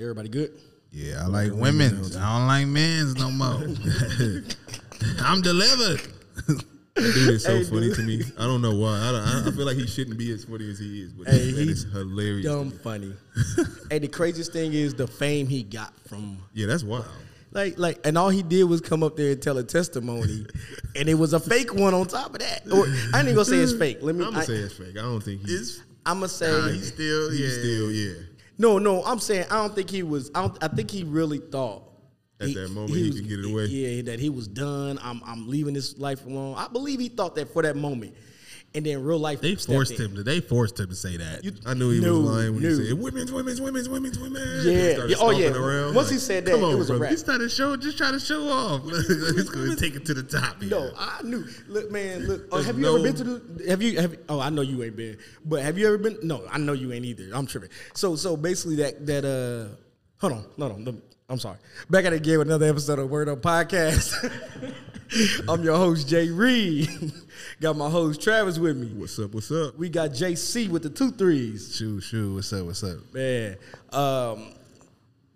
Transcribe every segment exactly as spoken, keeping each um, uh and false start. Right, everybody good? Yeah, I like women's. I don't like men's no more. I'm delivered. That dude is so hey, funny dude. to me. I don't know why. I, I feel like he shouldn't be as funny as he is, but hey, that he's is hilarious. Dumb funny. And the craziest thing is the fame he got from. Yeah, that's wild. Like, like, and all he did was come up there and tell a testimony, and it was a fake one on top of that. Or I ain't gonna say it's fake. Let me. I'm gonna I, say it's fake. I don't think he's. I'm gonna say nah, he's still. He's yeah, still. Yeah. No, no. I'm saying I don't think he was. I, don't, I think he really thought. At he, that moment, he, he was, could get it away. Yeah, that he was done. I'm I'm leaving this life alone. I believe he thought that for that moment. And then real life. They forced him to, they forced him to say that. You, I knew he no, was lying when no. he said, women's, women's, women's, women's, women's. Yeah. yeah. Oh, yeah. Around. Once like, he said that, on, it was brother. a wrap. He started showing, just trying to show off. He's going to take it to the top. Here. No, I knew. Look, man, look. Oh, have you no, ever been to the, have you, have, oh, I know you ain't been. But have you ever been? No, I know you ain't either. I'm tripping. So, so basically that, that, uh, hold on, hold on. Let me, I'm sorry. Back at it again with another episode of Word Up Podcast. I'm your host, Jay Reed. Got my host, Travis, with me. What's up, what's up? We got J C with the two threes. Shoo, shoo, what's up, what's up? Man, um,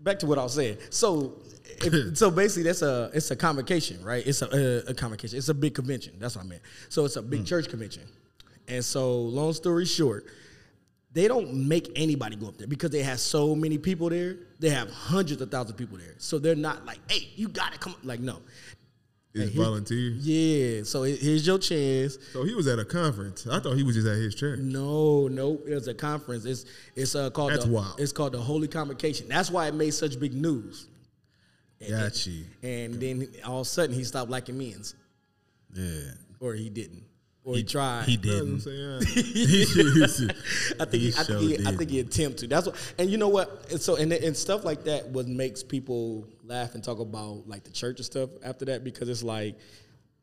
back to what I was saying. So if, so basically, that's a it's a convocation, right? It's a, a, a convocation. It's a big convention. That's what I meant. So it's a big mm. church convention. And so long story short, they don't make anybody go up there because they have so many people there. They have hundreds of thousands of people there. So they're not like, hey, you got to come up. Like, no. It's hey, volunteers? Yeah. So here's your chance. So he was at a conference. I thought he was just at his church. No, no. It was a conference. It's it's uh, called, That's the, wild. It's called the Holy Convocation. That's why it made such big news. And Got you. And then all of a sudden he stopped liking men's. Yeah. Or he didn't. Or he, he tried. He didn't. I think he, he, I, think he I think he attempted to. That's what. And you know what? And so and and stuff like that what makes people laugh and talk about like the church and stuff after that because it's like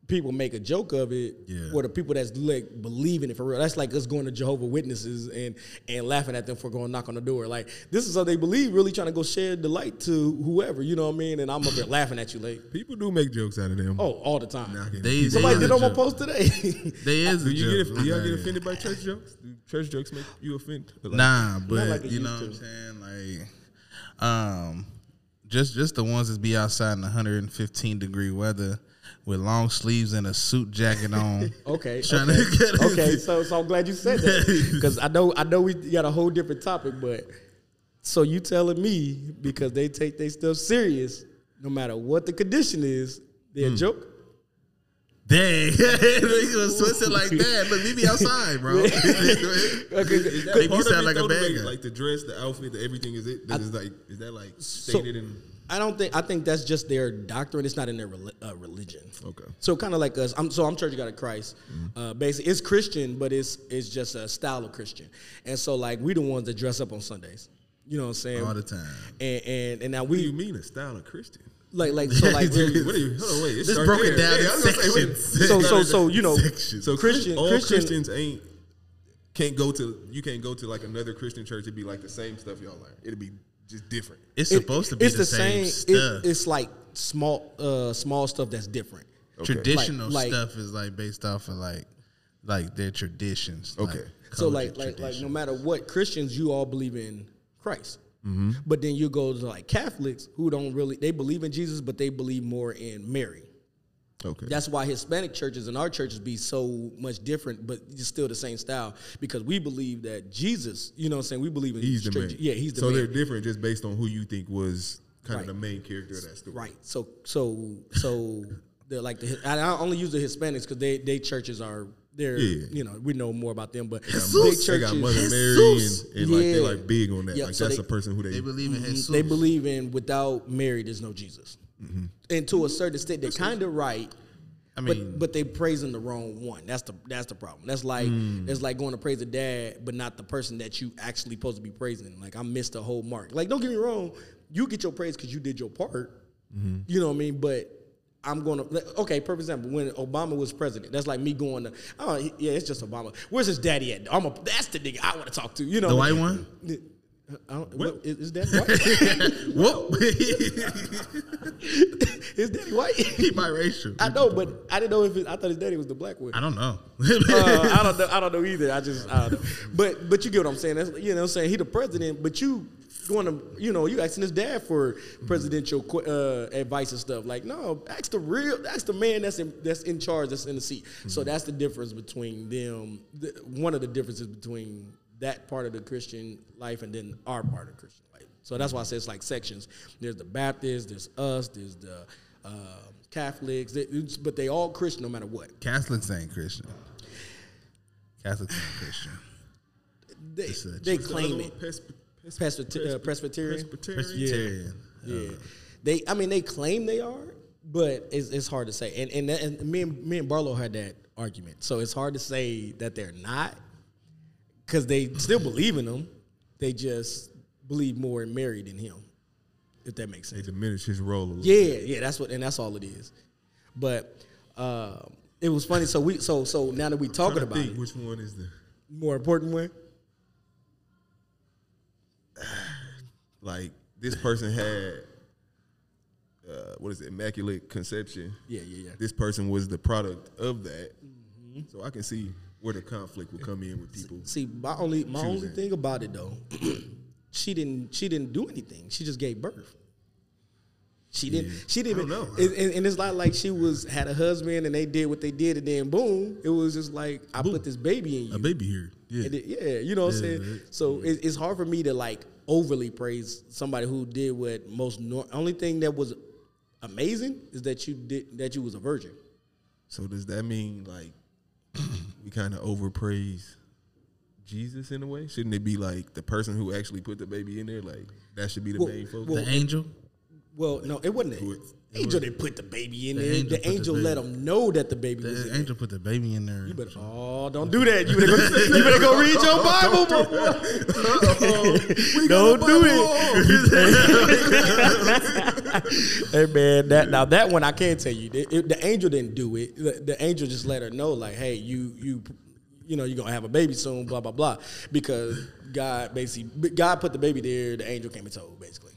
people make a joke of it. Yeah. Or the people that's like believing it for real. That's like us going to Jehovah's Witnesses and and laughing at them for going knock on the door. Like this is how they believe. Really trying to go share the light to whoever. You know what I mean? And I'm up there laughing at you, like people do make jokes out of them. Oh, all the time. They, Somebody they did on my post today. They is. Do you get, do y'all get offended by church jokes? Do church jokes make you offended? Like, nah, but like you know what I'm saying. Like, um, just just the ones that be outside in one hundred fifteen degree weather. With long sleeves and a suit jacket on. okay, trying okay. To get okay. So, so I'm glad you said that because I know I know we got a whole different topic, but so you telling me because they take their stuff serious, no matter what the condition is, they mm. a joke. Dang, they gonna switch it like that. Look, leave me outside, bro. okay, is that part you sound of it, like a bad like the dress, the outfit, the everything. Is it? That I, is like is that like stated so, in? I don't think I think that's just their doctrine. It's not in their uh, religion. Okay. So kind of like us. I'm so I'm Church of God of Christ. Mm-hmm. Uh, basically, it's Christian, but it's it's just a style of Christian. And so like we the ones that dress up on Sundays. You know what I'm saying? All the time. And and, and now we. What do you mean a style of Christian? Like like so like. what are you? Hold on, wait. It's just broken down. Yeah, say, so so so you know. Sections. So Christian all Christian, Christians ain't can't go to you can't go to like another Christian church. It'd be like the same stuff y'all learn. It'd be. Just different. It's supposed to be the same stuff. It's like small, uh, small stuff that's different. Okay. Traditional like, like, stuff is like based off of like, like their traditions. Okay. Like so like, like, like no matter what Christians, you all believe in Christ. Mm-hmm. But then you go to like Catholics who don't really they believe in Jesus, but they believe more in Mary. Okay. That's why Hispanic churches and our churches be so much different, but it's still the same style because we believe that Jesus, you know what I'm saying? We believe in he's the man. Yeah, he's the so man. So they're different just based on who you think was kind right. of the main character of that story. Right. So so so they're like the I only use the Hispanics cuz they they churches are they're yeah. you know, we know more about them but big churches they got Mother Mary and, and yeah. like they're like big on that. Yep. Like so that's they, the person who they, they believe in. Jesus. They believe in without Mary there's no Jesus. Mm-hmm. And to a certain extent, they're kind of right. I mean, but, but they praising the wrong one. That's the that's the problem. That's like mm. it's like going to praise a dad, but not the person that you actually supposed to be praising. Like I missed the whole mark. Like don't get me wrong, you get your praise because you did your part. Mm-hmm. You know what I mean? But I'm going to okay. For example, when Obama was president, that's like me going to oh yeah, it's just Obama. Where's his daddy at? I'm a that's the nigga I want to talk to. You know the white one. I don't, what? What, is, is Daddy white? Whoop! Is Daddy white? He biracial. I know, but I didn't know if it, I thought his daddy was the black one. I don't know. uh, I don't know. I don't know either. I just I don't know. But but you get what I'm saying? That's, you know what I'm saying? He the president, but you going to, you know, you asking his dad for presidential uh, advice and stuff. Like, no, ask the real, ask the man that's in, that's in charge, that's in the seat. Mm-hmm. So that's the difference between them. Th- one of the differences between that part of the Christian life and then our part of Christian life. So that's why I say it's like sections. There's the Baptists, there's us, there's the uh, Catholics, they, but they all Christian no matter what. Catholics ain't Christian. Catholics ain't Christian. They, they claim it. Presby- Presbyter- uh, Presbyterian. Presbyterian. Yeah. yeah. Uh. They, I mean, they claim they are, but it's, it's hard to say. And and, and me, and me and Barlow had that argument. So it's hard to say that they're not because they still believe in them. They just believe more in Mary than him, if that makes sense. They diminish his role a little yeah, bit. Yeah, yeah, that's what, and that's all it is. But uh, it was funny. So we, so so now that we're talking about it, which one is the more important one? Like, this person had, uh, what is it, immaculate conception. Yeah, yeah, yeah. This person was the product of that. Mm-hmm. So I can see where the conflict would come in with people. See, my only my choosing. only thing about it, though, she didn't she didn't do anything. She just gave birth. She didn't. Yeah. She didn't. I don't know. And, and, and it's not like she was had a husband and they did what they did and then boom, it was just like I boom. put this baby in you. A baby here. Yeah. It, yeah. You know what yeah, I'm saying? That, so yeah. it, it's hard for me to like overly praise somebody who did what most. Nor- only thing that was amazing is that you did that you was a virgin. So does that mean like we kind of overpraise Jesus in a way? Shouldn't it be like the person who actually put the baby in there? Like that should be the well, main focus. Well, the angel. Well, no, it wasn't an angel that put the baby in the there. Angel the angel the let him know that the baby the was in there. The angel put the baby in there. You better, oh, don't do that. You better go, you better go read your Bible, my boy. Don't do it. Hey, man, that, now that one I can tell you. It, it, the angel didn't do it. The, the angel just let her know, like, hey, you, you, you know, you're going to have a baby soon, blah, blah, blah. Because God basically, God put the baby there. The angel came and told, basically.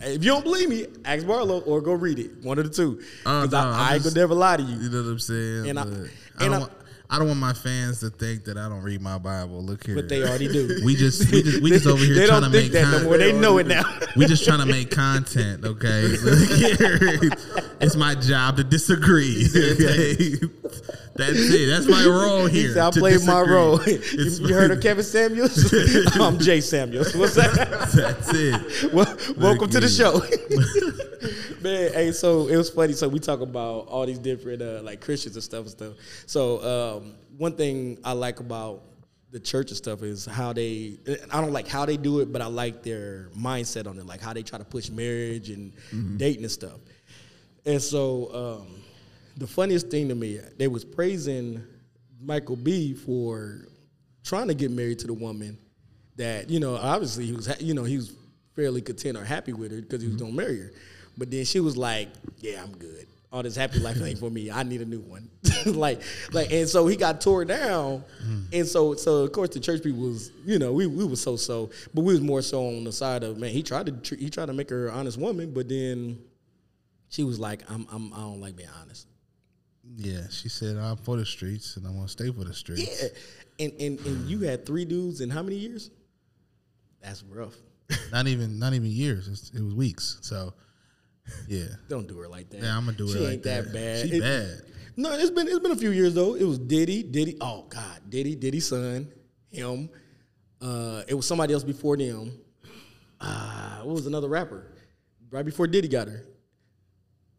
If you don't believe me, ask Barlow or go read it. One of the two. Because uh, no, I, I ain't going to never lie to you. You know what I'm saying? And I, and I, don't I, want, I don't want my fans to think that I don't read my Bible. Look here. But they already do. We just we just, we just over here trying to make content. They don't think that con- no more. They, they know it now. We just trying to make content, okay? Look here. It's my job to disagree, okay? That's it. That's my role here. He said, I played disagree. my role. It's you you my... heard of Kevin Samuels? I'm Jay Samuels. What's that? That's it. Well, welcome to the show. Man, hey, so it was funny. So we talk about all these different uh, like Christians and stuff and stuff. So um, one thing I like about the church and stuff is how they, I don't like how they do it, but I like their mindset on it, like how they try to push marriage and mm-hmm. dating and stuff. And so... Um, the funniest thing to me, they was praising Michael B for trying to get married to the woman that, you know, obviously he was, ha- you know, he was fairly content or happy with her because he was mm-hmm. going to marry her. But then she was like, yeah, I'm good. All this happy life ain't for me. I need a new one. like, like, and so he got tore down. Mm. And so, so of course the church people was, you know, we we was so-so, but we was more so on the side of, man, he tried to, tr- he tried to make her an honest woman, but then she was like, I'm, I'm, I don't like being honest. Yeah, she said, I'm for the streets, and I'm going to stay for the streets. Yeah, and, and and you had three dudes in how many years? That's rough. Not even not even years. It's, it was weeks, so, yeah. Don't do her like that. Yeah, I'm going to do she her like that. She ain't that bad. She it, bad. No, it's been it's been a few years, though. It was Diddy, Diddy, oh, God, Diddy, Diddy's son, him. Uh, it was somebody else before them. Uh, what was another rapper? Right before Diddy got her.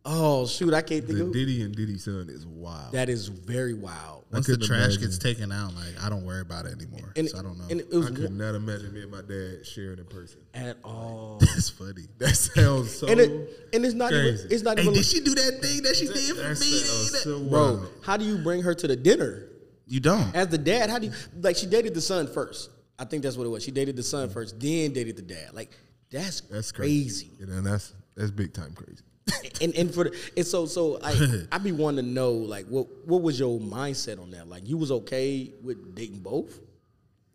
Oh, shoot, I can't think the of it. Diddy and Diddy's son is wild. That is very wild. Once the trash imagine. gets taken out, like, I don't worry about it anymore. And, so I don't know. And it was, I could not imagine me and my dad sharing in person. At all. Like, that's funny. That sounds so and it, and it's not crazy. Even, it's not hey, even did like, she do that thing that she that, did for me? So Bro, wild. How do you bring her to the dinner? You don't. As the dad, how do you, like, she dated the son first. I think that's what it was. She dated the son first, then dated the dad. Like, that's, that's crazy. crazy. And that's that's big time crazy. and and for the, and so so I I be wanting to know like what what was your mindset on that? Like you was okay with dating both,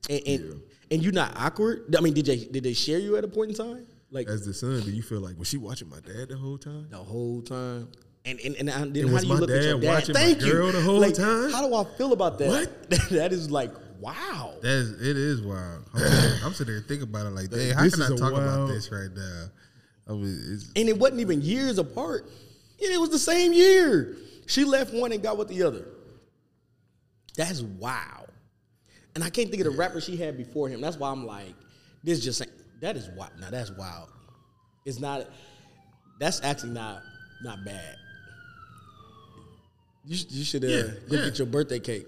and and, yeah. and you not awkward. I mean, did they did they share you at a point in time? Like as the son, do you feel like was she watching my dad the whole time? The whole time. And and and, I, and, and how do you look at your dad? Watching Thank my girl you. The whole like, time. How do I feel about that? What? that is like wow. That is, it is wild. I'm sitting, there, I'm sitting there thinking about it like, dang, how can I talk about this right now? I mean, it's, and it wasn't even years apart. And it was the same year. She left one and got with the other. That's wild. And I can't think of the yeah. rapper she had before him. That's why I'm like, this just ain't, that is wild. Now, that's wild. It's not, that's actually not not bad. You, you should uh, yeah, go yeah. get your birthday cake.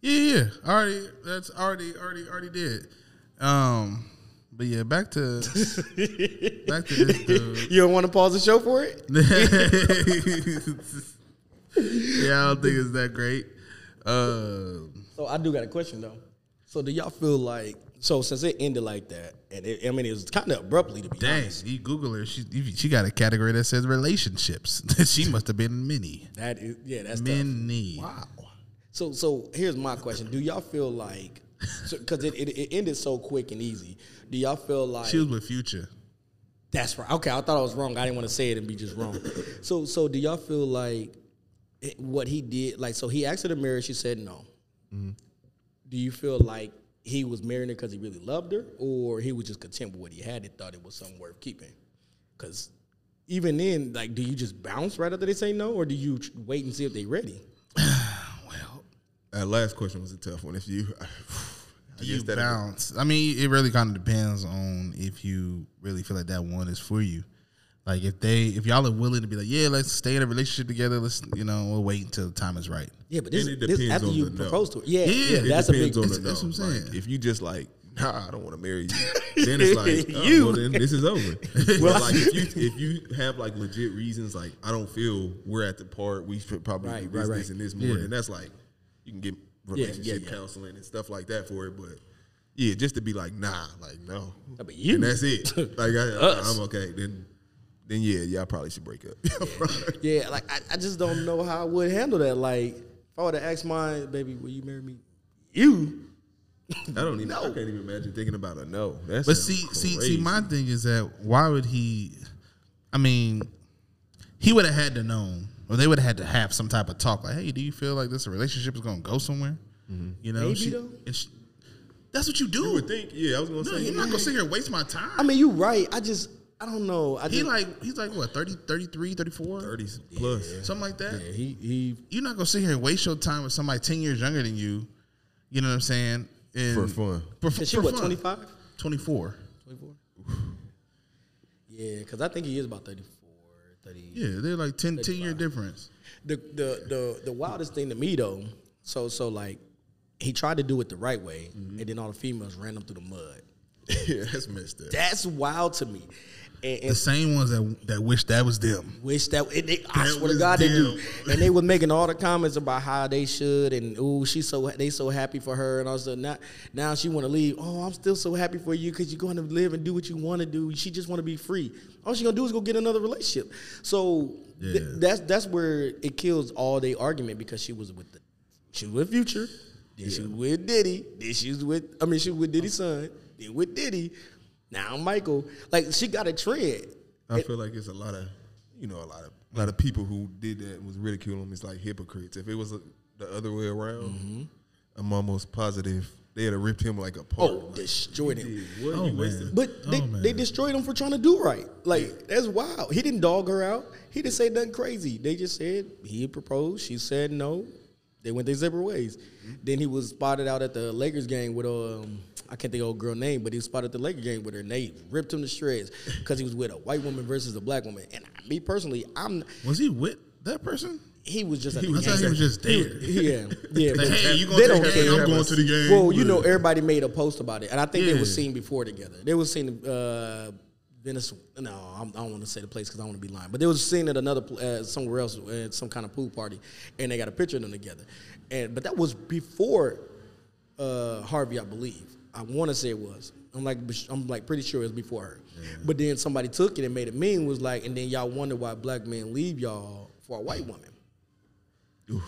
Yeah, yeah. Already, that's already, already, already did. Um, but yeah, back to back to this dude. You don't want to pause the show for it? Yeah, I don't think it's that great. Um, so I do got a question though. So do y'all feel like so since it ended like that, and it, I mean it was kind of abruptly to be dang, honest. You Google her, she she got a category that says relationships. She must have been many. That is yeah, that's many. Tough. Wow. So so here's my question: do y'all feel like because so, it, it it ended so quick and easy? Do y'all feel like she was with Future? That's right. Okay, I thought I was wrong. I didn't want to say it and be just wrong. so so do y'all feel like it, what he did? Like so he asked her to marry. She said no. Mm-hmm. Do you feel like he was marrying her because he really loved her, or he was just content with what he had and thought it was something worth keeping? Because even then, like, do you just bounce right after they say no, or do you wait and see if they're ready? Well, that last question was a tough one. If you, I you bounce, I mean, it really kind of depends on if you really feel like that one is for you. Like, if they, if y'all are willing to be like, yeah, let's stay in a relationship together. Let's, you know, we'll wait until the time is right. Yeah, but this, it depends this after on you the propose no. to it. Yeah, yeah, yeah that's it depends a big. On the that's no. what I'm saying. Like, if you just like, nah, I don't want to marry you, then it's like, oh, you. Well, then this is over. Well, but like if you if you have like legit reasons, like I don't feel we're at the part we should probably right, do this, right, right. this and this more, yeah. and that's like you can get relationship yeah, yeah, yeah. counseling and stuff like that for it, but. Yeah, just to be like, nah, like no, I mean, you. And that's it. Like I, I'm okay then. Then yeah, y'all probably should break up. yeah, yeah, like I, I just don't know how I would handle that. Like if I were to ask my baby, will you marry me? You, I don't even. No. I can't even imagine thinking about a no. That's but see, crazy. see, see, my thing is that why would he? I mean, he would have had to know, or they would have had to have some type of talk. Like, hey, do you feel like this relationship is going to go somewhere? Mm-hmm. You know, maybe she, though. And she, that's what you do. You would think, yeah. I was going to no, say, you're yeah. not going to sit here and waste my time. I mean, you're right. I just. I don't know. I he like he's like what thirty, thirty-three, thirty-four thirties plus yeah. something like that. Yeah, he he. You're not gonna sit here and waste your time with somebody ten years younger than you. You know what I'm saying? And for fun. For, for she for what fun. twenty-five twenty-four twenty-four Yeah, because I think he is about thirty-four, thirty Yeah, they're like ten, ten year difference. The the the the wildest thing to me though. So so like he tried to do it the right way, mm-hmm. and then all the females ran him through the mud. Yeah, that's messed up. That's wild to me. And, and the same ones that that wish that was them. Wish that, and they, that I swear to God, them. They do. And they were making all the comments about how they should, and ooh, she's so they so happy for her, and all of a sudden now, now she want to leave. Oh, I'm still so happy for you because you're going to live and do what you want to do. She just want to be free. All she gonna do is go get another relationship. So yeah. th- that's that's where it kills all their argument because she was with the, she was with Future, then yeah. she was with Diddy, then she was with I mean she was with Diddy's son, then with Diddy. Now Michael, like she got a trend. I it, feel like it's a lot of, you know, a lot of a lot of people who did that and was ridiculing them. It's like hypocrites. If it was a, the other way around, mm-hmm. I'm almost positive they had ripped him like apart. Oh, like, destroyed him. What oh, man. But they, oh, they destroyed him for trying to do right. Like yeah. that's wild. He didn't dog her out. He didn't say nothing crazy. They just said he proposed. She said no. They went their separate ways. Mm-hmm. Then he was spotted out at the Lakers game with um. I can't think of old girl name, but he was spotted at the Lakers game with her, and they ripped him to shreds because he was with a white woman versus a black woman. And I, me personally, I'm was he with that person? He was just. At he, the I game. Thought he was just there. Yeah, yeah. Like, hey, you going they to don't the game? Care. I'm going to the game. Well, you know, everybody made a post about it, and I think yeah. they were seen before together. They were seen uh, Venezuela. No, I don't want to say the place because I don't want to be lying. But they were seen at another uh, somewhere else at some kind of pool party, and they got a picture of them together. And but that was before uh, Harvey, I believe. I want to say it was. I'm like, I'm like pretty sure it was before her. Yeah. But then somebody took it and made it mean was like, and then y'all wonder why black men leave y'all for a white woman. Oof.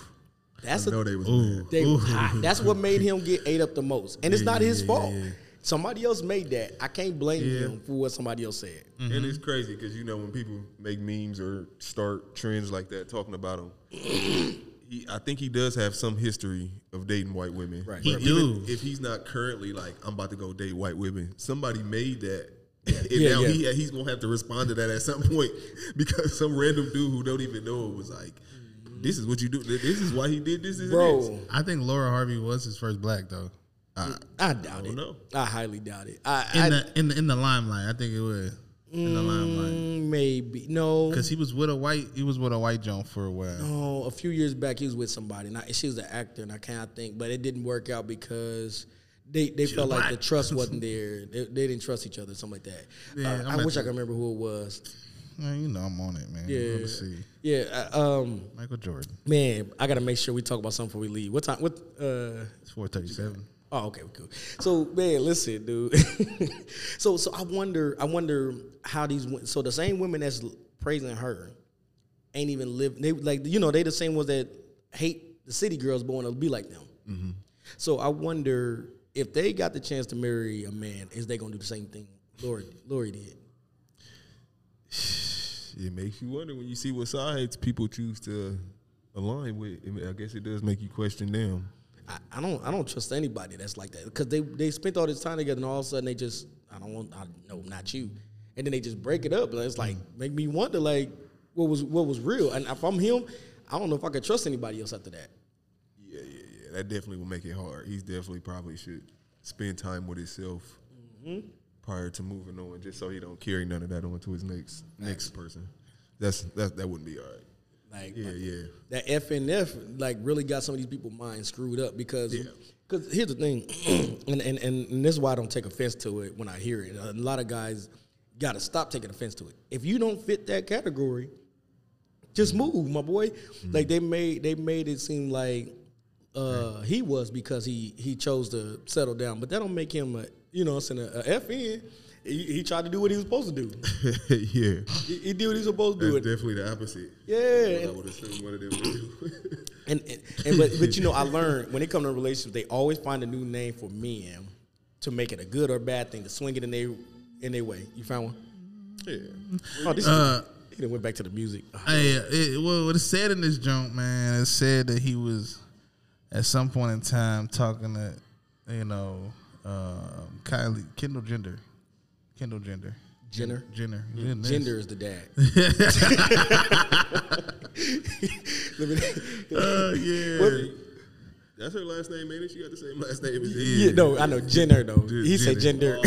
That's I a, know they was ooh, they, ooh. I, that's what made him get ate up the most. And yeah, it's not his yeah, fault. Yeah, yeah. Somebody else made that. I can't blame yeah. him for what somebody else said. Mm-hmm. And it's crazy because, you know, when people make memes or start trends like that talking about them, he, I think he does have some history of dating white women. Right. He do. If he's not currently like, I'm about to go date white women, somebody made that. Yeah. And yeah, now yeah. He, he's going to have to respond to that at some point because some random dude who don't even know it was like, this is what you do. This is why he did this. this Bro. This. I think Laura Harvey was his first black, though. I, I doubt I it. Know. I highly doubt it. I, in, I, the, in, the, in the limelight, I think it was. In the limelight. Maybe. No. Because he was with a white, he was with a white Joan for a while. No, a few years back, he was with somebody. And I, she was an actor, and I can't think. But it didn't work out because... They they she felt like the trust wasn't there. They, they didn't trust each other, something like that. Yeah, uh, I wish I could remember who it was. Man, you know I'm on it, man. Yeah, see. yeah. Uh, um, Michael Jordan. Man, I gotta make sure we talk about something before we leave. What time? What? Uh, it's four thirty-seven. Oh, okay, cool. So, man, listen, dude. so, so I wonder, I wonder how these. So the same women that's praising her ain't even living. They like, you know, they the same ones that hate the city girls, but want to be like them. Mm-hmm. So I wonder. If they got the chance to marry a man, is they going to do the same thing Lori, Lori did? It makes you wonder when you see what sides people choose to align with. I guess it does make you question them. I, I don't I don't trust anybody that's like that because they, they spent all this time together and all of a sudden they just, I don't want, I, no, not you. And then they just break it up. And it's like, mm. make me wonder, like, what was what was real. And if I'm him, I don't know if I could trust anybody else after that. That definitely will make it hard. He's definitely probably should spend time with himself mm-hmm. prior to moving on, just so he don't carry none of that on to his next nice. next person. That's that that wouldn't be all right. Like yeah, like, yeah. That F N F like really got some of these people's minds screwed up because yeah. cause here's the thing, and, and and this is why I don't take offense to it when I hear it. A lot of guys got to stop taking offense to it. If you don't fit that category, just mm-hmm. move, my boy. Mm-hmm. Like they made they made it seem like. Uh, right. He was because he he chose to settle down, but that don't make him a you know it's an a, a F N. He, he tried to do what he was supposed to do. yeah, he, he did what he was supposed to do. That's definitely the opposite. Yeah, and, I would assume one of them would do. and, and and but but you know I learned when it comes to relationships, they always find a new name for men to make it a good or bad thing to swing it in their in their way. You found one? Yeah. Oh, this uh, is he went back to the music. Hey, it, well, what it said in this joint, man, it said that he was. At some point in time, talking to, you know, uh, Kylie, Kendall Jenner. Kendall Jenner. Jenner? Jenner. Mm-hmm. Jenner is the dad. uh, yeah. What? That's her last name, ain't it? She got the same last name as yeah, yeah, no, I know. Jenner, though. Dude, he Jenner. said Jenner.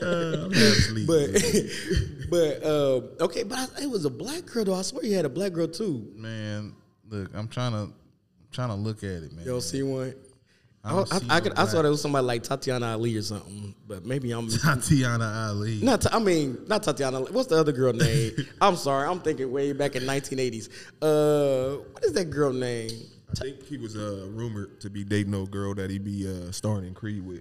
uh, I'm asleep, but, but uh, okay, but I, it was a black girl, though. I swear you had a black girl, too. Man, look, I'm trying to. Trying to look at it, man. You don't see one? I, I, see I, I, could, I thought it was somebody like Tatiana Ali or something, but maybe I'm... Tatiana Ali. Not. I mean, not Tatiana Ali. What's the other girl name? I'm sorry. I'm thinking way back in nineteen eighties. Uh, what is that girl name? I think he was uh, rumored to be dating old girl that he be uh, starring in Creed with.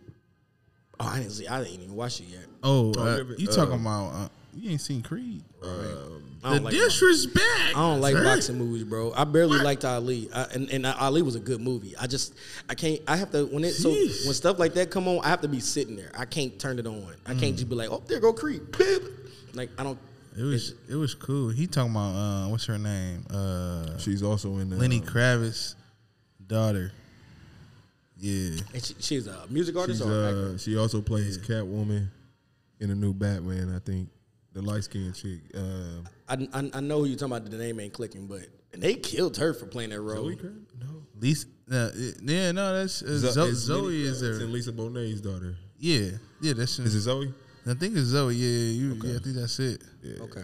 Oh, I didn't see. I didn't even watch it yet. Oh, uh, uh, you talking uh, about... Uh, You ain't seen Creed. Um, the like disrespect. Boxing. I don't like boxing movies, bro. I barely what? liked Ali, I, and, and Ali was a good movie. I just, I can't. I have to when it Jeez. so when stuff like that come on, I have to be sitting there. I can't turn it on. I mm. can't just be like, oh, there go Creed. Like I don't. It was it was cool. He talking about uh, what's her name? Uh, she's also in the, Lenny um, Kravitz's daughter. Yeah, and she, she's a music artist. Or uh, she also plays yeah. Catwoman in the new Batman, I think. The light-skinned chick. Uh, I, I I know who you're talking about. The name ain't clicking, but and they killed her for playing that role. Zoe Kern? No. Lisa, uh, yeah, no, that's uh, Zo- Zoe, Zoe is there. It's in Lisa Bonet's daughter. Yeah. Yeah, that's in, Is it Zoe? I think it's Zoe. Yeah, you, okay. yeah I think that's it. Yeah. Okay.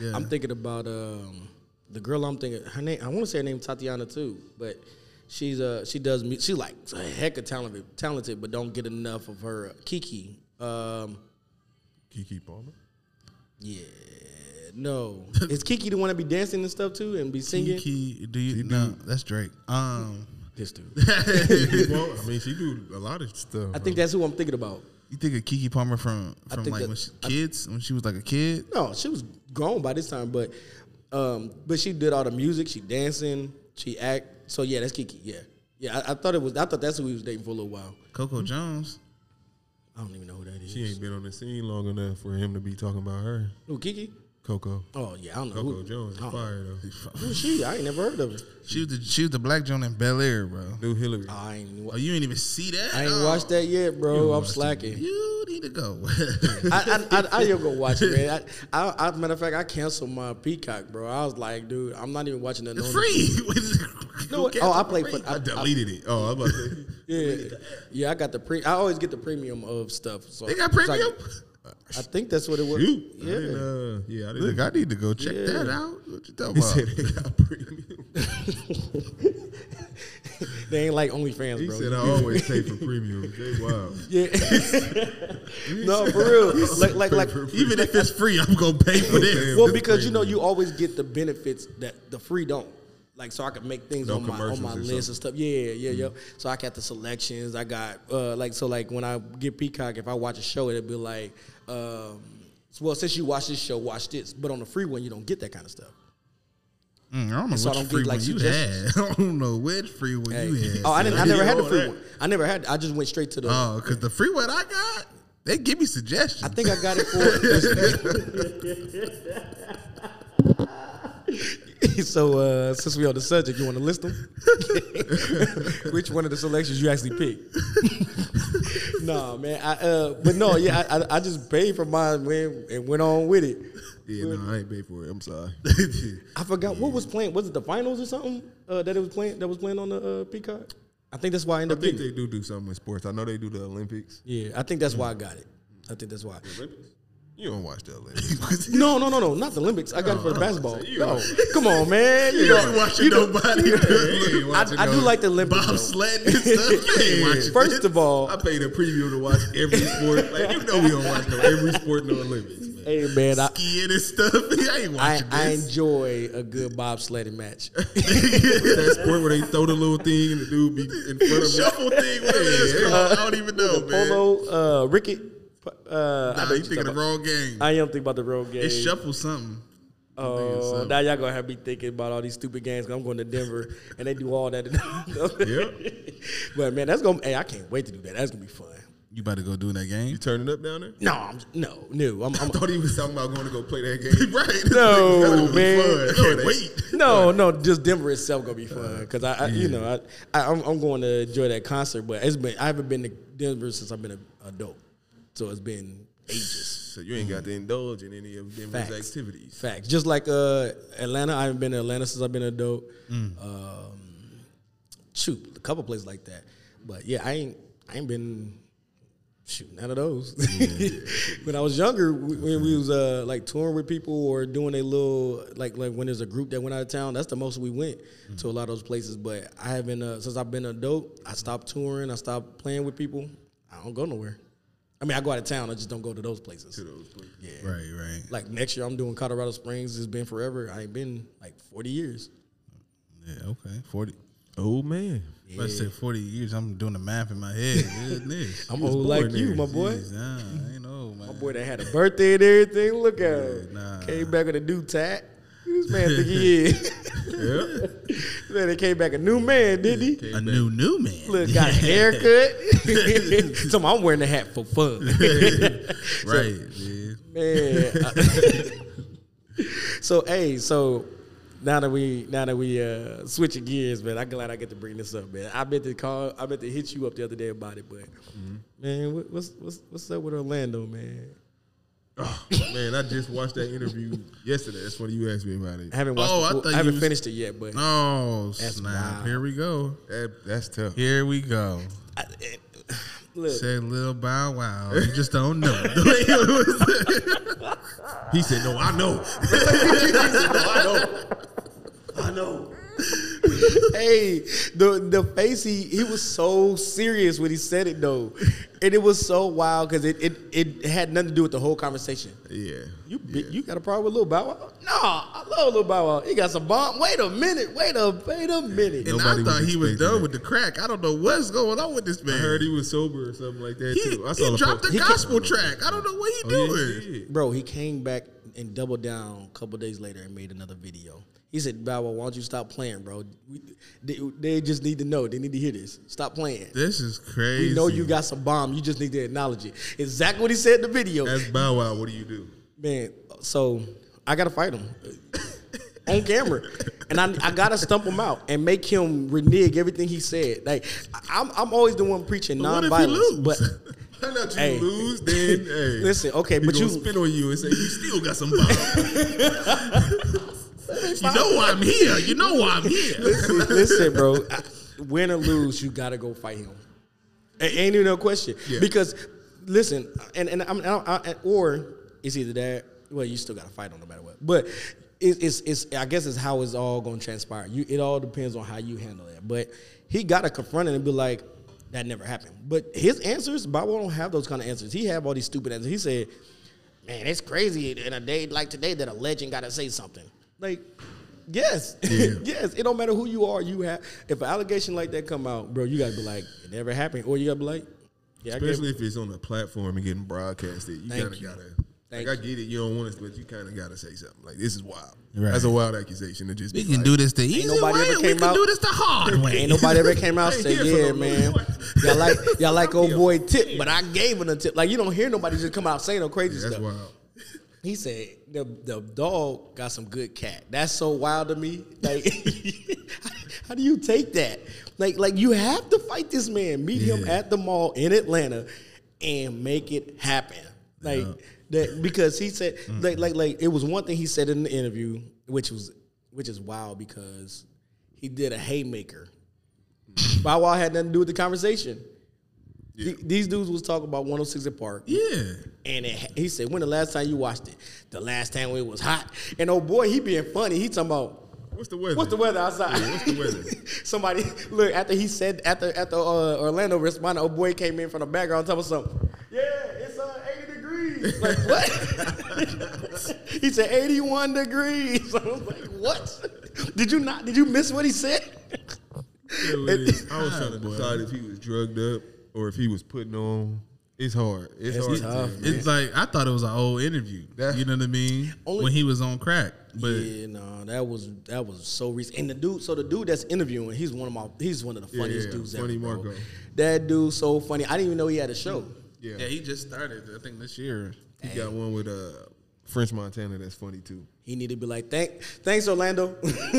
Yeah. I'm thinking about um, the girl I'm thinking, her name, I want to say her name Tatiana too, but she's uh, she does, she's like a heck of talented, talented, but don't get enough of her. Kiki. Um, Kiki Palmer? Yeah, no. Is Kiki the one that be dancing and stuff too and be singing? Kiki, do you? She no, do. That's Drake. Um, this dude. Well, I mean, she do a lot of stuff. I think that's who I'm thinking about. You think of Kiki Palmer from from like that, when she, kids I, when she was like a kid? No, she was grown by this time, but um, but she did all the music. She dancing. She act. So yeah, that's Kiki. Yeah, yeah. I, I thought it was. I thought that's who we was dating for a little while. Coco mm-hmm. Jones. I don't even know who that is. She ain't been on the scene long enough for him to be talking about her. Who, Kiki? Coco. Oh yeah, I don't know. Coco who, Jones is oh. fire though. Who's she? I ain't never heard of her. She was the she was the black Joan in Bel Air, bro. New Hillary. Oh, I ain't wa- oh, you ain't even see that. I ain't oh. watched that yet, bro. I'm slacking. It. You need to go. I I, I I didn't go watch it, man. I, I, I matter of fact, I canceled my Peacock, bro. I was like, dude, I'm not even watching that. It's free. no, oh, I played. For, I, I deleted I, it. Oh, I'm about to say. Yeah, yeah. I got the pre. I always get the premium of stuff. So they got premium. I think that's what it was. Shoot. Yeah, I uh, yeah. I Look, I need to go check yeah. that out. What you talking about? He said they got premium. They ain't like OnlyFans, he bro. He said I always pay for premium. Jay Wild. Yeah. No, for real. Like, like, like, for even if it's free, I'm gonna pay for this. Well, because you know, you always get the benefits that the free don't. Like, so I could make things no on my on my and list stuff. and stuff. Yeah, yeah, mm-hmm. yeah. So I got the selections. I got, uh, like, so, like, when I get Peacock, if I watch a show, it'll be like, um, well, since you watch this show, watch this. But on the free one, you don't get that kind of stuff. Mm, I don't know so which I don't free get, like, one you had. I don't know which free one hey. you had. Oh, I, didn't, I never had the free that. one. I never had I just went straight to the. Oh, because the free one I got, they give me suggestions. I think I got it for. So, uh, since we on the subject, you want to list them? Which one of the selections you actually picked? No, nah, man. I, uh, but no, yeah, I, I just paid for mine, man, and went on with it. Yeah, but, no, I ain't paid for it. I'm sorry. I forgot yeah. what was playing. Was it the finals or something uh, that it was playing? That was playing on the uh, Peacock. I think that's why I ended up. I think getting they it. do do something in sports. I know they do the Olympics. Yeah, I think that's why I got it. I think that's why. The Olympics? You don't watch the Olympics. No, no, no, no. Not the Olympics. I got no, it for the basketball. No. Come on, man. You, you don't watch nobody. I do like the Olympics. Bobsled and stuff. You ain't watching. First of all. I paid a preview to watch every sport. Like, you know we don't watch no every sport in the Olympics, man. Hey, man. Skiing I, and stuff. I ain't watching I, this. I enjoy a good bobsledding match. That sport where they throw the little thing and the dude be in front of Shuffle me. thing. What is it? I don't even know, man. Polo, uh, Rickett. Uh, nah, you thinking the wrong game. I am thinking about the wrong game. It shuffle something. Oh, uh, now y'all gonna have me thinking about all these stupid games. Cause I'm going to Denver and they do all that. Yep. But man, that's gonna. Hey, I can't wait to do that. That's gonna be fun. You about to go do that game? You turning up down there? No, I'm, no, no. I'm, I'm, I thought he was talking about going to go play that game. Right? No, like, man. Fun. Wait. No, no. Just Denver itself gonna be fun because I, I yeah. you know, I, I, I'm, I'm going to enjoy that concert. But it's been I haven't been to Denver since I've been an adult. So it's been ages. So you ain't got to indulge in any of Denver's Facts. activities. Facts. Just like uh, Atlanta. I haven't been to Atlanta since I've been an adult. Mm. Um, shoot, a couple places like that. But yeah, I ain't I ain't been shooting none of those. Yeah. When I was younger, we, when we was uh, like touring with people or doing a little, like like when there's a group that went out of town, that's the most we went mm. to a lot of those places. But I haven't, uh, since I've been an adult, I stopped touring, I stopped playing with people. I don't go nowhere. I mean, I go out of town. I just don't go to those places. To those places. Yeah. Right, right. Like, next year, I'm doing Colorado Springs. It's been forever. I ain't been, like, forty years. Yeah, okay. forty. Old man. Yeah. I said forty years. I'm doing the math in my head. I'm old like you, there. my boy. Jeez, nah, I ain't old, man. My boy that had a birthday and everything. Look at yeah, him. Nah. Came back with a new tat. This man think he is. Yeah. Man, they came back a new man, didn't he? Came a back. new, new man. Look, got a haircut. So I'm wearing a hat for fun. Right, so, man. man. So, hey, so now that we now that we uh, switching gears, man, I'm glad I get to bring this up, man. I meant to call, I meant to hit you up the other day about it, but mm-hmm. man, what, what's what's what's up with Orlando, man? Oh, man, I just watched that interview yesterday. That's what you asked me about it. I haven't watched. Oh, it. I, I haven't was... finished it yet, but oh snap! Here we go. That, that's tough. Here we go. I, it, look. Say Lil Bow Wow. You just don't know. He said, "No, I know." He said, "No, I know." I know. Hey, the the face he he was so serious when he said it though, and it was so wild because it, it it had nothing to do with the whole conversation. Yeah, you yeah. you got a problem with Lil Bow Wow? No, I love Lil Bow Wow. He got some bomb. Wait a minute, wait a wait a minute. And Nobody I thought was he was done with the crack. I don't know what's going on with this man. I heard he was sober or something like that he, too. I saw he dropped the he gospel came, track. I don't know what he oh, doing, yeah, yeah. bro. He came back and doubled down a couple days later and made another video. He said, Bow Wow, why don't you stop playing, bro? We, they, they just need to know. They need to hear this. Stop playing. This is crazy. We know you got some bomb. You just need to acknowledge it. Exactly what he said in the video. That's Bow Wow. What do you do? Man, so I gotta fight him on camera, and I I gotta stump him out and make him renege everything he said. Like I'm I'm always the one preaching nonviolence, but. Why not you hey. lose, then, hey. Listen, okay, but you... spit on you and say, you still got some bottle. You know why I'm here. You know why I'm here. Listen, listen bro. I, win or lose, you got to go fight him. It ain't even no question. Yeah. Because, listen, and, and I'm... I, I, or, it's either that... Well, you still got to fight him no matter what. But... It, it's, it's, I guess it's how it's all going to transpire. You, it all depends on how you handle it. But he got to confront it and be like, that never happened. But his answers, Bow Wow don't have those kind of answers. He have all these stupid answers. He said, man, it's crazy in a day like today that a legend got to say something. Like, yes. Yeah. Yes. It don't matter who you are. You have If an allegation like that come out, bro, you got to be like, it never happened. Or you got to be like, yeah. Especially I if it's on a platform and getting broadcasted. You kind of got to. Like, I get it, you don't want it, but you kind of got to say something. Like, this is wild. Right. That's a wild accusation. To just we can like, do this the easy way, we can out, do this the hard way. Ain't nobody ever came out and said, yeah, man, y'all like, y'all like old boy tip, but I gave him a tip. Like, you don't hear nobody just come out saying no crazy yeah, that's stuff. That's wild. He said, the, the dog got some good cat. That's so wild to me. Like, how do you take that? Like, like you have to fight this man. Meet yeah. him at the mall in Atlanta and make it happen. Like, yeah. That because he said mm. like like like it was one thing he said in the interview, which was which is wild because he did a haymaker. Bow Wow had nothing to do with the conversation. Yeah. Th- these dudes was talking about one oh six at Park. Yeah. And it, he said, when the last time you watched it? The last time it was hot. And oh boy, he being funny. He talking about what's the weather? What's the weather outside? Yeah, what's the weather? Somebody look after he said after after uh, Orlando responded, oh boy came in from the background talking about something. Yeah, it's uh like, what? He said eighty-one degrees. I was like, what? Did you not? Did you miss what he said? It was, I was trying to decide if he was drugged up or if he was putting on. It's hard. It's, it's hard. Tough, it's like, I thought it was an old interview. That's, you know what I mean? Only, when he was on crack. But yeah, no, that was that was so recent. And the dude, so the dude that's interviewing, he's one of my, he's one of the funniest yeah, yeah, dudes funny ever. Marco. Bro. That dude so funny. I didn't even know he had a show. Yeah. yeah, he just started, I think, this year. He hey. got one with uh, French Montana that's funny, too. He need to be like, Thank, thanks, Orlando,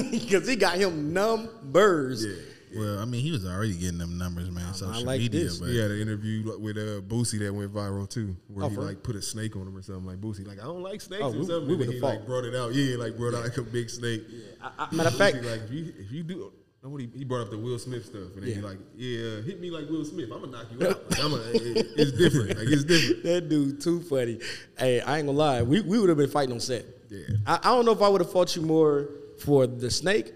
because he got him numbers. Yeah. Yeah. Well, I mean, he was already getting them numbers, man, on social I like media. This. But he had an interview with uh, Boosie that went viral, too, where oh, he, like, put a snake on him or something. Like, Boosie, like, I don't like snakes oh, or we, something. We and he, fought. like, brought it out. Yeah, like, brought out like a big snake. Yeah. I, I, matter of fact. Like, if you, if you do... Nobody, he brought up the Will Smith stuff, and then yeah. he like, yeah, hit me like Will Smith. I'm going to knock you out. Like, I'm a, it, it's different. Like, it's different. That dude too funny. Hey, I ain't going to lie. We, we would have been fighting on set. Yeah. I, I don't know if I would have fought you more for the snake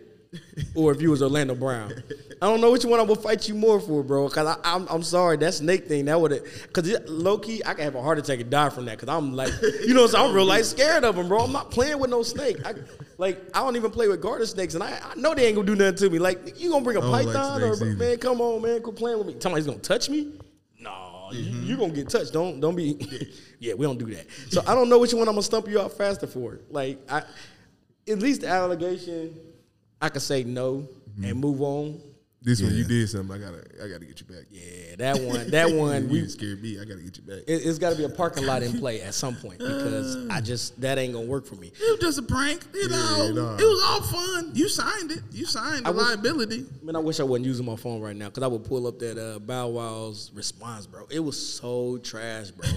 or if you was Orlando Brown. I don't know which one I would fight you more for, bro, because I'm, I'm sorry. That snake thing, that would have – because low-key, I could have a heart attack and die from that because I'm like – you know what I'm saying? I'm real life scared of him, bro. I'm not playing with no snake. I – Like, I don't even play with garter snakes, and I, I know they ain't going to do nothing to me. Like, you going to bring a python? Like or either. Man, come on, man. Quit playing with me. Tell me he's going to touch me? No, mm-hmm. You're going to get touched. Don't don't be. Yeah, we don't do that. So I don't know which one I'm going to stump you out faster for. Like, I, at least the allegation, I could say no mm-hmm. and move on. This yeah. one, you did something. I gotta, I gotta get you back. Yeah, that one, that one. You scared me. I gotta get you back. It, it's got to be a parking lot in play at some point because uh, I just that ain't gonna work for me. It was just a prank, you know. Yeah, nah. It was all fun. You signed it. You signed the I liability. Wish, man, I wish I wasn't using my phone right now because I would pull up that uh, Bow Wow's response, bro. It was so trash, bro.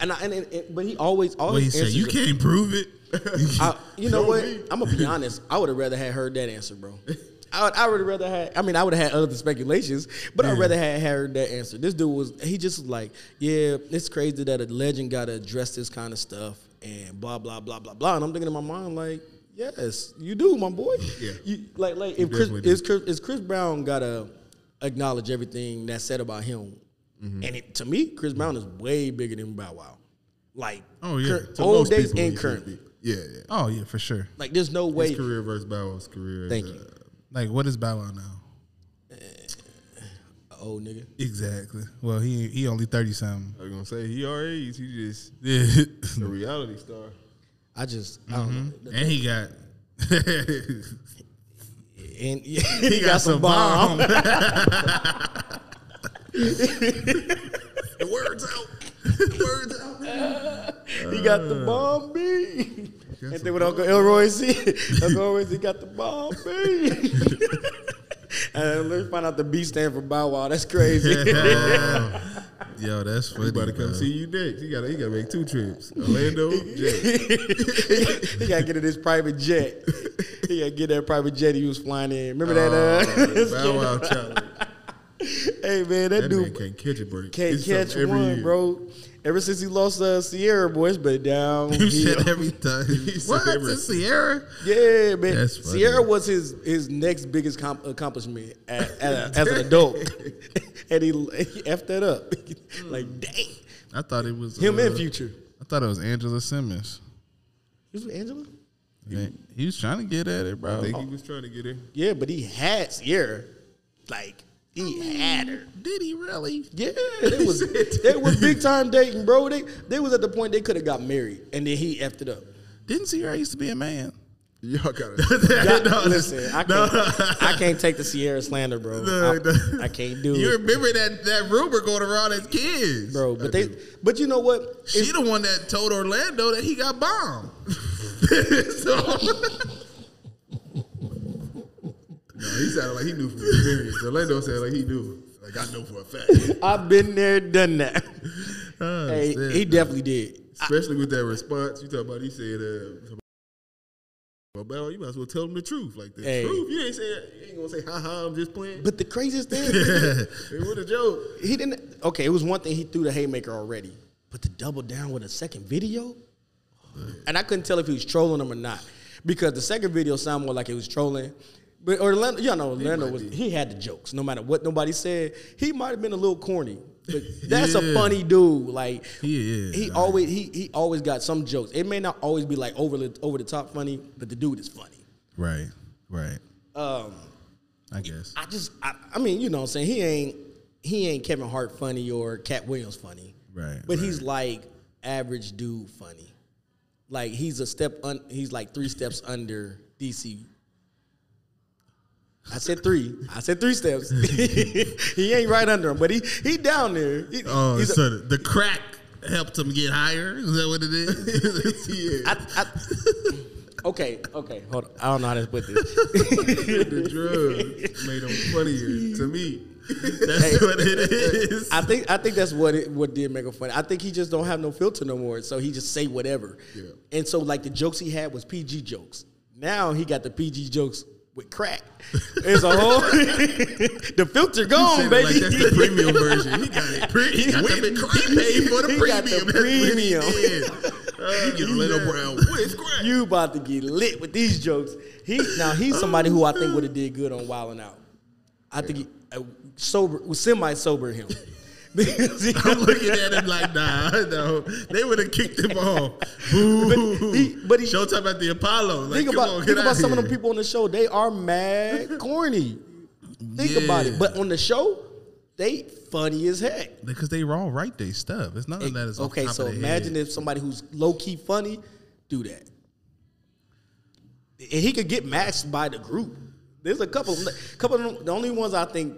and, I, and, and and but he always always. Wait, answers so you can't it. prove it. I, you know what? Me. I'm gonna be honest. I would have rather had heard that answer, bro. I would, I would have rather had, I mean, I would have had other speculations, but yeah. I'd rather have heard that answer. This dude was, he just was like, yeah, it's crazy that a legend got to address this kind of stuff and blah, blah, blah, blah, blah. And I'm thinking in my mind, like, yes, you do, my boy. Yeah. You, like, like if Chris, is Chris, is Chris Brown got to acknowledge everything that's said about him. Mm-hmm. And it, to me, Chris Brown is way bigger than Bow Wow. Like, oh, yeah. cur- old days people, and yeah, currently. Yeah, yeah. Oh, yeah, for sure. Like, there's no way. His career versus Bow Wow's career. Thank is, uh, you. Like, what is Bow Wow now? Uh, old nigga. Exactly. Well, he he only thirty-something. I was going to say, he our age. He just yeah. a reality star. I just, mm-hmm. I don't know. And he got. and yeah, he, he got, got some bomb. bomb. The words out. The words out. Uh, he got the bomb beat. And then when Uncle Elroy see, Uncle Elroy see got the ball, man. And let's find out the B stand for Bow Wow. That's crazy. um, yo, that's funny. About to come see you next. He got he got to make two trips. Orlando, Jay. He got to get in his private jet. He got to get that private jet he was flying in. Remember that? Uh, uh, Bow Wow challenge. Hey man, that, that dude man can't catch a break. Can't it's catch one, year. bro. Ever since he lost uh, Sierra, boy, it's been down. You said every time. What? It's Sierra? Yeah, man. That's funny. Sierra was his his next biggest com- accomplishment at, at a, as an adult, and he, he effed that up. Like, dang. I thought it was him uh, and Future. I thought it was Angela Simmons. It was Angela. Man, he was trying to get at it, bro. I think he was trying to get it. Yeah, but he had Sierra, like. He had her. Did he really? Yeah, it was it was big time dating, bro. They they was at the point they could have got married, and then he effed it up. Didn't Sierra used to be a man? Y'all gotta no, listen. I can't, no. I can't take the Sierra slander, bro. No, I, no. I can't do it. You remember it. that that rumor going around as kids, bro? But I they, do. but you know what? She it's, the one that told Orlando that he got bombed. So. No, he sounded like he knew from experience. Orlando sounded like he knew. Like, I know for a fact. I've been there, done that. Oh, hey, sad, he bro. definitely did. Especially I, with that response. You talking about, he said, uh, well, you might as well tell him the truth. Like, the hey. truth? You ain't, say, you ain't gonna say, ha-ha, I'm just playing. But the craziest thing, it was a joke. He didn't, okay, it was one thing he threw the haymaker already, but to double down with a second video? Oh, and I couldn't tell if he was trolling him or not, because the second video sounded more like it was trolling. But Orlando, y'all know Orlando was, he had the jokes. No matter what nobody said, he might have been a little corny, but that's yeah. a funny dude. Like he is. He right. always he he always got some jokes. It may not always be like over over the top funny, but the dude is funny. Right, right. Um, I guess. I just I, I mean you know what I'm saying, he ain't he ain't Kevin Hart funny or Cat Williams funny. Right. But right. he's like average dude funny. Like he's a step un, he's like three steps under D C. I said three. I said three steps. He ain't right under him, but he he down there. He, oh, he's so a, the crack helped him get higher. Is that what it is? yeah. I, I, okay, okay, hold on. I don't know how to put this. The drugs made him funnier to me. That's hey, what it is. I think I think that's what it what did make him funny. I think he just don't have no filter no more, so he just say whatever. Yeah. And so like the jokes he had was P G jokes. Now he got the P G jokes. With crack, it's a whole the filter gone, baby. Like that's the premium version. He got it. Pre- he, he got the crack paid for the he premium. Got the premium. He uh, get Orlando Brown with crack. You about to get lit with these jokes. He now he's somebody who I think would have did good on Wildin' Out. I think he, uh, sober, was semi sober him. I'm looking at him like, nah, no. They would have kicked him off. But he, but he, Showtime at the Apollo. Like, think about, on, think about some here. of them people on the show. They are mad corny. Think yeah. about it. But on the show, they funny as heck. Because they all write their stuff. It's none of that is okay, so imagine head. if somebody who's low-key funny do that. And he could get matched by the group. There's a couple. couple of them, the only ones I think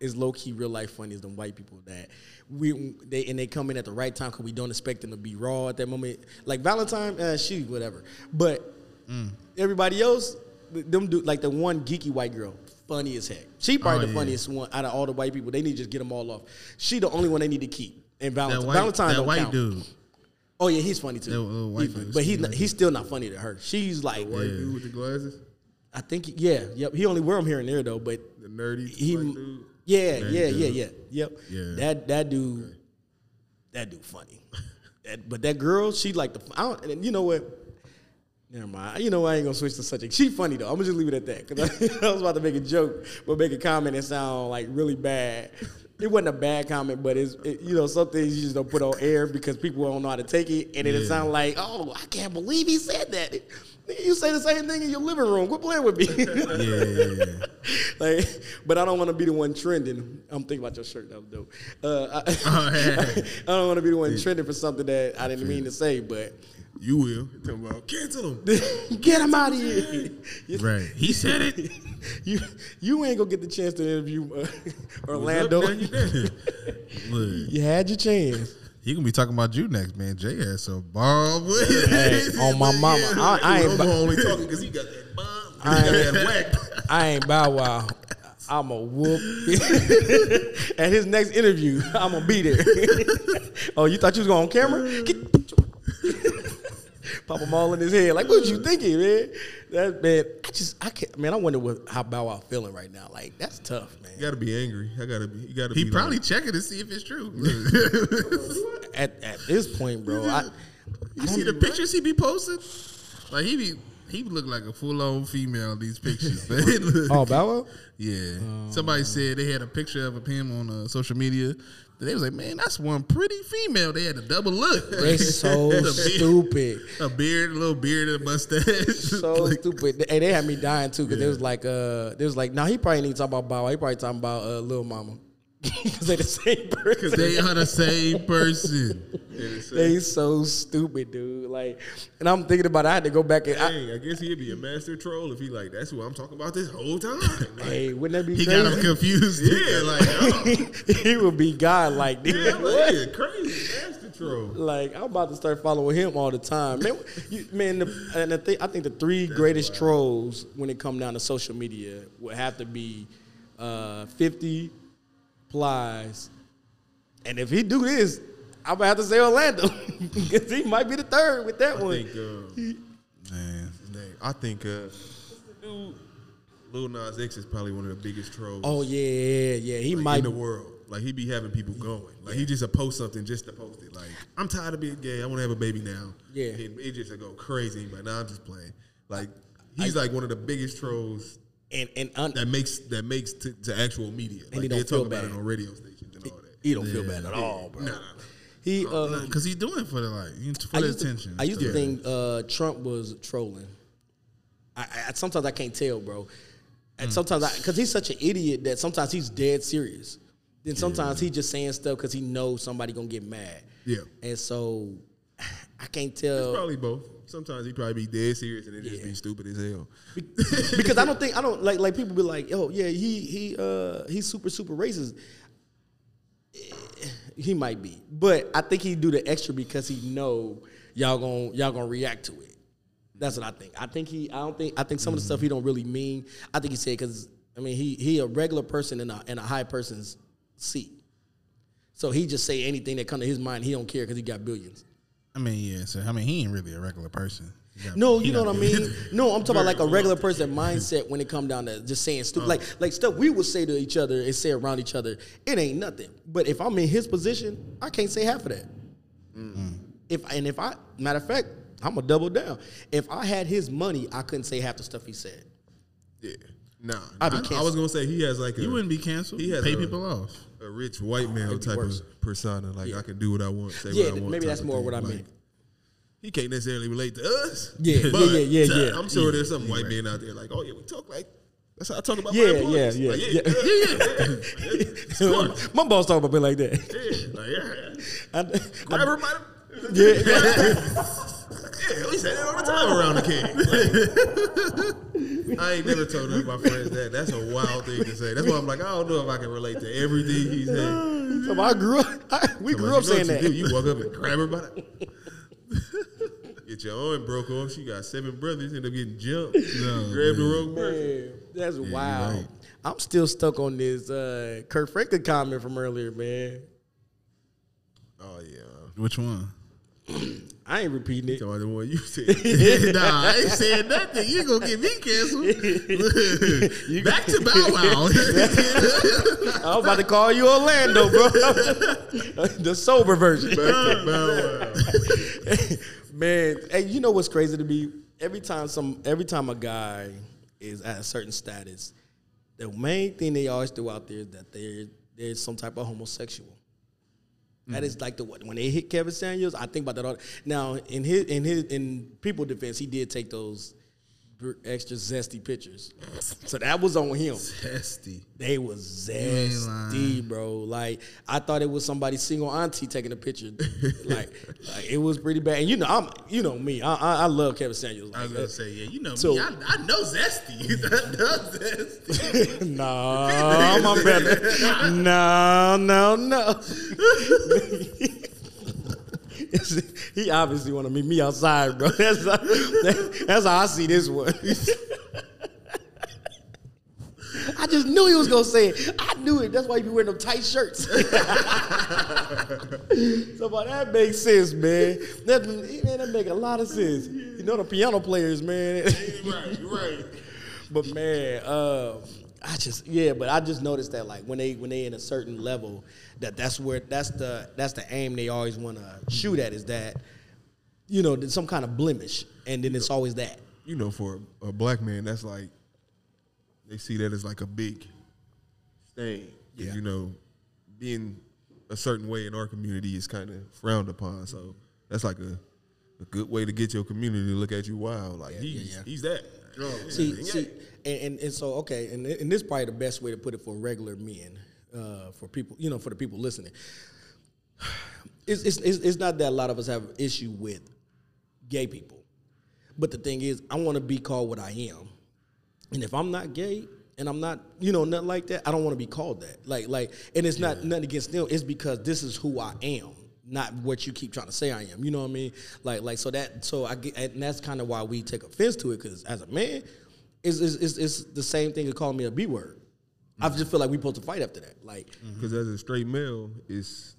is low key real life funny is them white people that we they and they come in at the right time because we don't expect them to be raw at that moment. Like Valentine, uh, she whatever. But mm. everybody else, them do like the one geeky white girl, funny as heck. She probably oh, the yeah. funniest one out of all the white people. They need to just get them all off. She the only one they need to keep. And Valentine, that white, Valentine that don't white count. dude. Oh yeah, he's funny too. That little white he, dude, but he's not, he's still not funny to her. She's like the white yeah. dude with the glasses. I think yeah, yep. He only wear them here and there though. But the nerdy he, white dude. Yeah, yeah, yeah, yeah, yep. Yeah. That that dude, okay. that dude funny. that, but that girl, she like the. I don't, and you know what? Never mind. You know I ain't gonna switch the subject. She funny though. I'm gonna just leave it at that because I, I was about to make a joke, but make a comment and sound like really bad. It wasn't a bad comment, but it's it, you know some things you just don't put on air because people don't know how to take it, and yeah. it sound like, oh, I can't believe he said that. It, You say the same thing in your living room. Quit playing with me. yeah, yeah, yeah. Like, but I don't want to be the one trending. I'm thinking about your shirt. That was dope. Uh, I, oh, yeah. I don't want to be the one yeah. trending for something that I didn't mean to say, but. You will. Talking about, cancel him. Get him out of here. Right. He said it. you you ain't going to get the chance to interview uh, Orlando. Up, man, you, you had your chance. He gonna be talking about you next, man. Jay has a bomb. Hey, on my mama, yeah. I, I ain't only talking because he got that bomb. I, he got that whack. I ain't Bow Wow. I'm a whoop. At his next interview, I'm gonna be there. Oh, you thought you was going on camera? Get, pop them all in his head. Like, what you thinking, man? That man, I just, I can't, man. I wonder what how Bow Wow feeling right now. Like, that's tough, man. You gotta be angry. I gotta be. You gotta. He be probably like, checking to see if it's true. at at this point, bro. I, you I see the pictures right? he be posting. Like he be he look like a full on female in these pictures. Oh, Bow Wow. Yeah. Um, Somebody said they had a picture of him on uh, social media. They was like, man, that's one pretty female. They had a double look. They so a stupid. Beard, a beard, a little beard and a mustache. So like, stupid. And they had me dying too, because yeah. they was like, uh, they was like, nah, he probably didn't talk about Bow Wow. He probably talking about uh, Lil Mama. Because they the same person. Because they are the same person. the same. They so stupid, dude. Like, and I'm thinking about it. I had to go back and. Hey, I, I guess he'd be a master troll if he like, that's who I'm talking about this whole time. Like, hey, wouldn't that be he crazy? Got him confused. Yeah, like, oh. He would be God like this. Yeah, like, yeah, crazy master troll. Like, I'm about to start following him all the time. Man, you, man the, and the thing, I think the three that's greatest wild. Trolls when it come down to social media would have to be uh, fifty, Plies, and if he do this, I'm gonna have to say Orlando because he might be the third with that I one. Think, uh, man, I think uh, Lil Nas X is probably one of the biggest trolls. Oh yeah, yeah, yeah. He like, might in the world. Like he be having people going. Like he just a post something just to post it. Like I'm tired of being gay. I want to have a baby now. Yeah, and it just go crazy. But now nah, I'm just playing. Like he's I, like one of the biggest trolls. And, and un- that makes that makes to, to actual media. And like, he don't feel bad about it on radio stations and all that. He, he don't yeah. feel bad at all, bro. Nah, nah, nah. He because uh, he doing it for the like for the attention. To, I used to yeah. think uh, Trump was trolling. I, I sometimes I can't tell, bro. And mm. sometimes I because he's such an idiot that sometimes he's dead serious. Then sometimes yeah. he just saying stuff because he knows somebody gonna get mad. Yeah, and so I can't tell. It's probably both. Sometimes he probably be dead serious and it yeah. just be stupid as hell. Because I don't think I don't like like people be like, oh yeah, he he uh he's super super racist. He might be, but I think he do the extra because he know y'all gonna y'all gonna react to it. That's what I think. I think he I don't think I think some mm-hmm. of the stuff he don't really mean. I think he said because I mean he he a regular person in a in a high person's seat, so he just say anything that come to his mind. He don't care because he got billions. I mean, yeah, so, I mean, he ain't really a regular person. Got, no, you know what I mean? No, I'm talking about like a regular person mindset when it come down to just saying stupid. Oh. Like, like stuff we would say to each other and say around each other, it ain't nothing. But if I'm in his position, I can't say half of that. Mm-hmm. If And if I, matter of fact, I'm going to double down. If I had his money, I couldn't say half the stuff he said. Yeah. Nah. I'd be canceled. I, I was going to say he has like a. You wouldn't be canceled. He has Pay a, people off. A rich white male oh, type worse. of persona. Like, yeah. I can do what I want, say yeah, what I want. Yeah, maybe that's more what I like, mean. He can't necessarily relate to us. Yeah, but yeah, yeah, yeah, yeah. I'm sure yeah, there's some yeah, white right. men out there like, oh, yeah, we talk like, that's how I talk about yeah, my employees. Yeah, like, yeah, yeah. yeah, yeah, yeah. yeah. My, my boss talk about me like that. Yeah, like, yeah. I, Grab I, her by the... Yeah. yeah, we say that all the time around the king. Like, I ain't never told none of my friends that. That's a wild thing to say. That's why I'm like, I don't know if I can relate to everything he said. So I grew up, I, we so grew up saying that. You, you walk up and grab her by the... Get your arm broke off. She got seven brothers. End up getting jumped. No, Grabbed the wrong person. That's yeah, wild. Right. I'm still stuck on this uh, Kirk Franklin comment from earlier, man. Oh yeah. Which one? I ain't repeating it. The one you said. Nah, I ain't saying nothing. You gonna get me canceled? Back to Bow Wow. I was about to call you Orlando, bro. The sober version. Back to Bow Wow. Man, hey, you know what's crazy to me? Every time some, every time a guy is at a certain status, the main thing they always throw out there is that they're there's some type of homosexual. Mm-hmm. That is like the when they hit Kevin Samuels, I think about that all. Now in his in his in people's defense, he did take those extra zesty pictures, so that was on him. Zesty, they was zesty, bro. Like I thought it was somebody single auntie taking a picture. Like, like it was pretty bad. And you know, I'm you know me. I I, I love Kevin Samuels. Like I was gonna that. say, yeah, you know so, me. I, I know zesty. I know zesty. Nah, my brother. No, no, no. He obviously want to meet me outside, bro. That's how, that, that's how I see this one. I just knew he was going to say it. I knew it. That's why you be wearing them tight shirts. So, but that makes sense, man. That, man, that make a lot of sense. You know the piano players, man. You're right, you're right. But, man, uh, I just, yeah, but I just noticed that, like, when they when they in a certain level, that that's where, that's the that's the aim they always want to shoot at, is that, you know, there's some kind of blemish, and then you it's know, always that. You know, for a, a black man, that's like, they see that as like a big thing. Yeah. You know, being a certain way in our community is kind of frowned upon. So that's like a, a good way to get your community to look at you wild. Like, yeah, he's, yeah, yeah. he's that. You know, see, yeah. see and, and, and so, okay, and, and this is probably the best way to put it for regular men, uh, for people, you know, for the people listening. It's, it's, it's not that a lot of us have an issue with gay people. But the thing is, I want to be called what I am. And if I'm not gay and I'm not, you know, nothing like that, I don't want to be called that. Like, like, and it's not yeah. nothing against them. It's because this is who I am, not what you keep trying to say I am. You know what I mean? Like, like, so that, so I get, and that's kind of why we take offense to it. Because as a man, it's, it's, it's, it's the same thing as calling me a B word. Mm-hmm. I just feel like we're supposed to fight after that. Like, because mm-hmm. as a straight male, it's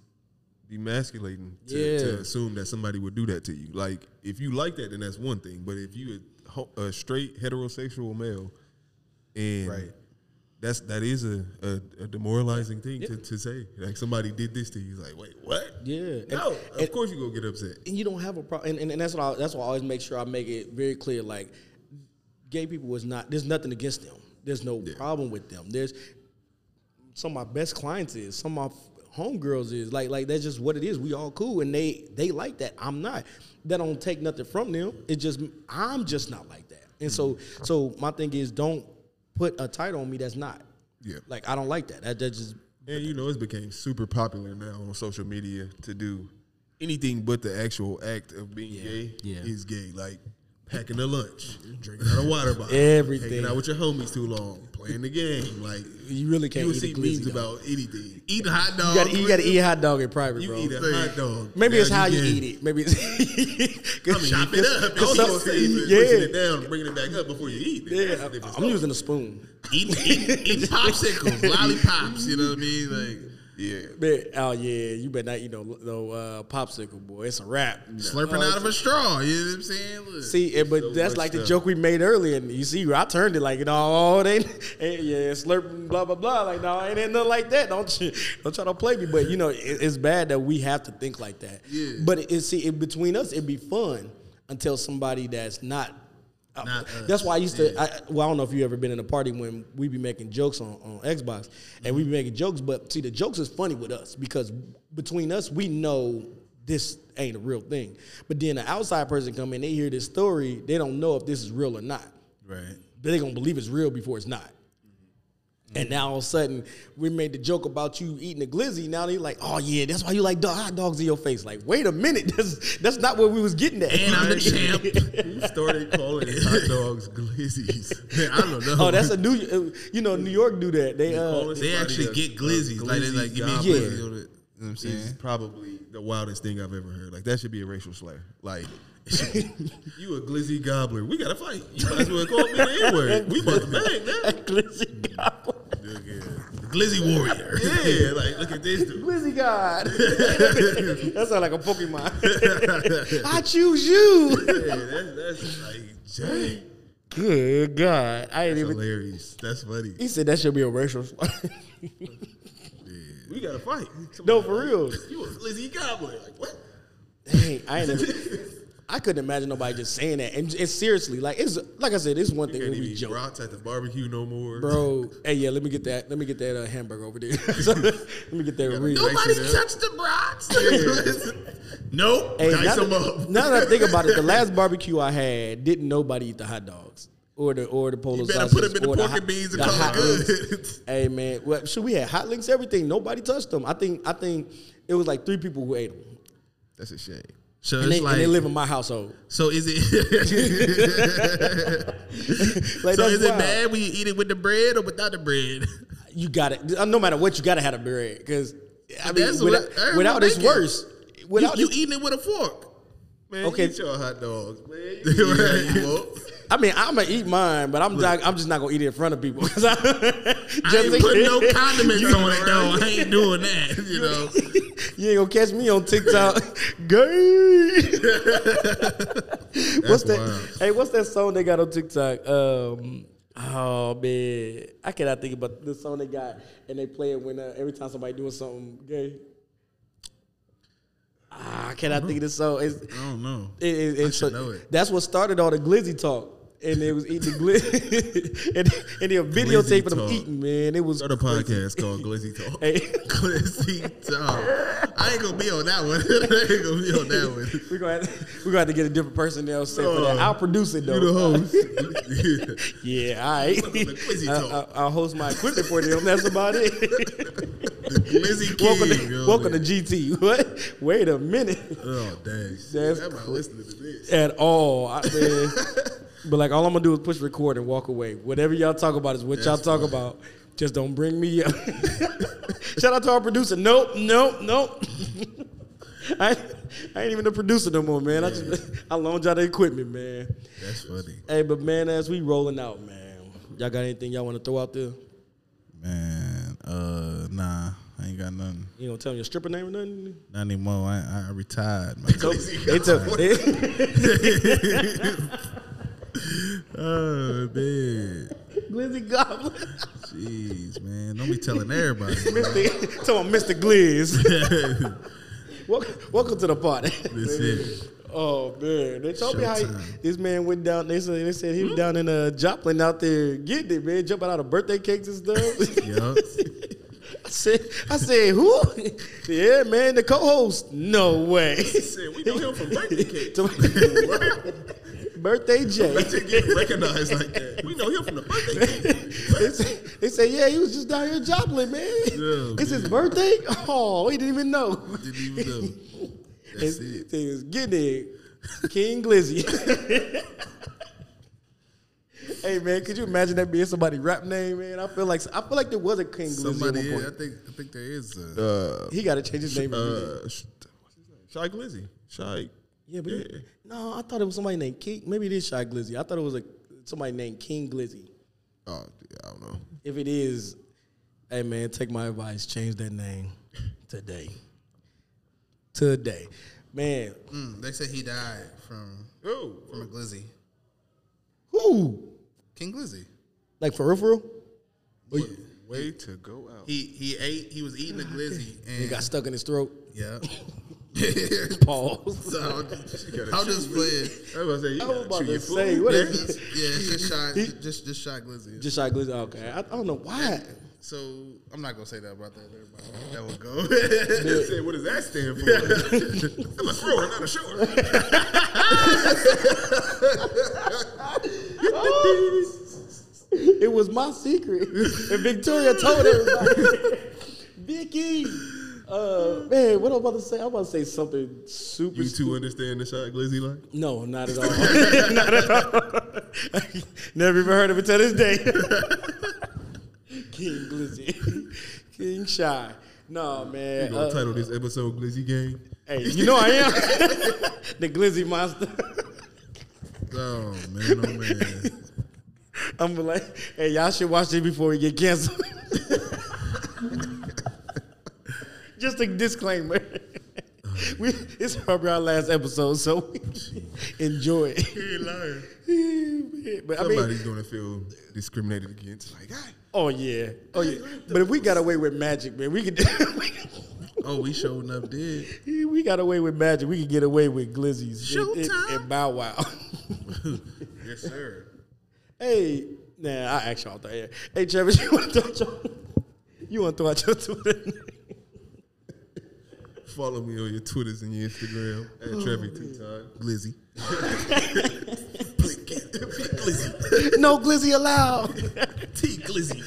demasculating to, yeah. to assume that somebody would do that to you. Like, if you like that, then that's one thing. But if you a, a straight heterosexual male, and right. that's that is a, a, a demoralizing thing yeah. to, to say. Like, somebody did this to you. Like, wait, what? Yeah, no. And, of and, course, you go get upset, and you don't have a problem. And, and, and that's what I, that's why I always make sure I make it very clear. Like, gay people was not. There's nothing against them. There's no yeah. problem with them. There's some of my best clients is some of my homegirls is like like that's just what it is. We all cool, and they they like that. I'm not. That don't take nothing from them. It just I'm just not like that. And so so my thing is don't. Put a title on me that's not. Yeah. Like, I don't like that. That, that just. And, you know, it's became super popular now on social media to do anything but the actual act of being yeah. gay yeah. is gay. Like, packing a lunch, drinking out a water bottle, everything. Hanging out with your homies too long, playing the game. Like, you really can't you eat see memes about anything. Eat a hot dog. You gotta, you gotta eat a hot dog in private, you bro. You eat a thing. Hot dog. Maybe it's how you, you eat it. Maybe it's. I mean, chop it up. It's so, yeah. pushing it down and bringing it back up before you eat. Yeah, I'm stuff. using a spoon. Eat, eat, eat popsicles, lollipops, you know what I mean? Like. Yeah. Man, oh, yeah, you better not eat no, no uh, popsicle, boy. It's a wrap. Slurping oh, out of a straw, you know what I'm saying? Look, see, and, but so that's like stuff. The joke we made earlier. And you see, I turned it like, you know, they, yeah, slurping, blah, blah, blah. Like, no, it ain't nothing like that. Don't you, don't try to play me. But, you know, it, it's bad that we have to think like that. Yeah. But, it, it, see, it, between us, it'd be fun until somebody that's not. Uh, that's why I used to. Yeah. I, well, I don't know if you ever been in a party when we be making jokes on, on Xbox, and mm-hmm. we be making jokes. But see, the jokes is funny with us because between us, we know this ain't a real thing. But then an outside person come in, they hear this story, they don't know if this is real or not. Right? They gonna believe it's real before it's not. Mm-hmm. And now all of a sudden, we made the joke about you eating a glizzy. Now they like, oh yeah, that's why you like hot dogs in your face. Like, wait a minute, that's that's not what we was getting at. And I'm the champ. Started calling hot dogs glizzies. Man, I don't know. Oh, that's a new. You know, New York do that. They uh, they actually get glizzies. glizzies. Like they like give me a glizzy. Yeah. You know what I'm saying? It's probably the wildest thing I've ever heard. Like that should be a racial slur. Like you a glizzy gobbler. We gotta fight. You might as well call me the N-word. We must bang that glizzy gobbler. Glizzy warrior. Yeah, like, look at this dude. Glizzy god. That sounds like a Pokemon. I choose you. Yeah, that's, that's like, Jay. Good God. I ain't that's even. Hilarious. That's funny. He said that should be a racial slur. Yeah. We got to fight. Somebody no, for like, real. You a glizzy goblin. Like, what? Dang, I ain't never. I couldn't imagine nobody just saying that. And, and seriously, like it's like I said, it's one you thing when we joke. Brats at the barbecue no more, bro. Hey, yeah, let me get that. Let me get that uh, hamburger over there. So, let me get that. Nobody touched the brats. Nope. Hey, dice them up. Now that I think about it, the last barbecue I had didn't nobody eat the hot dogs or the or the polo sausages. You better put them in the pork and beans and call it good. Hey man, well, should we had hot links? Everything. Nobody touched them. I think I think it was like three people who ate them. That's a shame. So and, it's they, like, and they live in my household. So is it like so is wild. It bad when you eat it with the bread or without the bread? You got it. No matter what, you got to have the bread because I mean, without, without it's worse. Without you, you eating it with a fork. Man, okay. Eat your hot dogs, man. You I mean, I'm gonna eat mine, but I'm not, I'm just not gonna eat it in front of people. I, I ain't putting no condiments on it though. I ain't doing that. You know, you ain't gonna catch me on TikTok, gay. What's that? Wild. Hey, what's that song they got on TikTok? Um, oh man, I cannot think about the song they got, and they play it when uh, every time somebody doing something gay. Ah, can I think of this song? It's, I don't know. It, it, it, I should know it. That's what started all the Glizzy talk. And they was eating the Glizzy. and, and they were videotaping them eating, man. It was Start a podcast called Glizzy Talk. Hey. Glizzy Talk. I ain't going to be on that one. I ain't going to be on that one. We're going to have to get a different person else set for that. I'll produce it, though. You the host. yeah. yeah, all right. Glizzy Talk. I, I, I'll host my equipment for them. That's about it. Glizzy King, welcome to, yo, welcome to G T. What? Wait a minute. Oh, dang. That's I'm not listening to this. At all. I mean, but, like, all I'm going to do is push record and walk away. Whatever y'all talk about is what That's y'all talk fine. About. Just don't bring me up. Shout out to our producer. Nope, nope, nope. I, I ain't even a producer no more, man. Yeah. I just I loaned y'all the equipment, man. That's funny. Hey, but, man, as we rolling out, man, y'all got anything y'all want to throw out there? Man, uh, nah. I ain't got nothing. You don't tell me your stripper name or nothing? Not anymore. I, I retired. My they took it. Oh, man. Glizzy Goblin. Jeez, man. Don't be telling everybody. Mister Tell them Mister Glizz. welcome, welcome to the party. This is Oh, man. They told Showtime. me how he, this man went down. They said, they said he was down in uh, Joplin out there getting it, man. Jumping out of birthday cakes and stuff. Yup. I said, I said, who? Yeah, man, the co-host. No way. I said, we know him from birthday cake. Birthday Jay. Birthday get recognized like that. We know him from the birthday cake. They said, yeah, he was just down here in Joplin, man. Yeah, it's man. His birthday? Oh, he didn't even know. He didn't even know. That's it. He was getting it. King Glizzy. Hey man, could you imagine that being somebody's rap name, man? I feel like I feel like there was a King Glizzy. Somebody, at one point. I think I think there is. A, uh, he got to change his name. Uh, what's his name? Shy Glizzy. Shy. Yeah, but yeah. He, no, I thought it was somebody named King. Maybe it is Shy Glizzy. I thought it was a somebody named King Glizzy. Oh, I don't know. If it is, hey man, take my advice. Change that name today. Today, man. Mm, they said he died from Ooh. from a glizzy. Who? King Glizzy. Like for real, for real? Way, way to go out. He he ate, he was eating a glizzy and he got stuck in his throat. Yeah. Pause. So I'll just, I'll just play it. I was about to say, what is this? Yeah, just shot just just shot glizzy. Just shot glizzy, okay. I, I don't know why. So I'm not gonna say that about that. Everybody. That will go. Said, what does that stand for? I'm a thrower, not a shower. Oh, it was my secret, and Victoria told everybody. Vicky, uh, man, what I'm about to say? I'm about to say something super. You two stupid. Understand the shot glizzy like? No, not at all. Not at all. I never even heard of it till this day. King Glizzy. King Shy. No, man. You gonna uh, title this episode Glizzy Gang? Hey, you know I am. The Glizzy Monster. Oh, man, oh, man. I'm like, hey, y'all should watch this before we get canceled. Just a disclaimer. We, it's probably our last episode, so enjoy it. He ain't lying. But, somebody's I mean, gonna feel discriminated against. Like, hey. Oh yeah, oh yeah. But if we got away with magic, man, we could. Oh, we showing up did. We got away with magic. We could get away with glizzies and, and, and Bow Wow. Yes, sir. Hey, nah, I asked y'all out there. Hey, Travis, you want to throw out your, you want to throw out your Twitter name? Follow me on your Twitters and your Instagram at oh, Travis T. Todd Glizzy. Glizzy. No glizzy allowed. T Glizzy.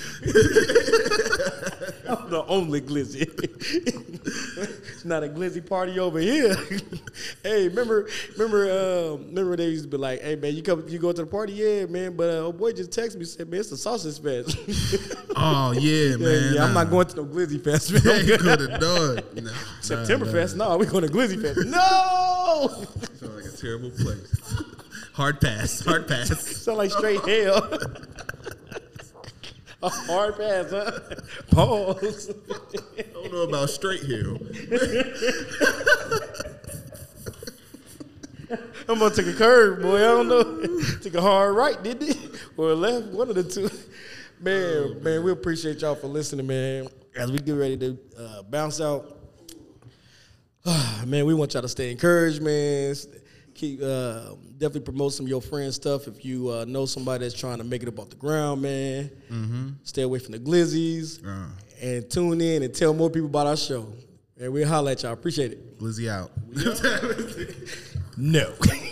I'm the only glizzy. It's not a glizzy party over here. Hey, remember, remember, uh, remember they used to be like, "Hey man, you come, you go to the party, yeah, man." But uh, old boy just texted me, said, "Man, it's a sausage fest." Oh yeah, man. Yeah, nah. I'm not going to no glizzy fest. Man. They could have done. Nah, September nah, nah. fest. No, nah, we're going to glizzy fest. No. terrible place. Hard pass. Hard pass. Sound like straight hell. A hard pass, huh? Pause. I don't know about straight hell. I'm gonna take a curve, boy. I don't know. Took a hard right, didn't it? Or a left, one of the two. Man, oh, man, man, we appreciate y'all for listening, man. As we get ready to uh, bounce out, uh, man, we want y'all to stay encouraged, man. Keep uh, definitely promote some of your friends' stuff. If you uh, know somebody that's trying to make it up off the ground, man, mm-hmm. stay away from the glizzies uh. and tune in and tell more people about our show. And we'll holler at y'all. Appreciate it. Glizzy out. No.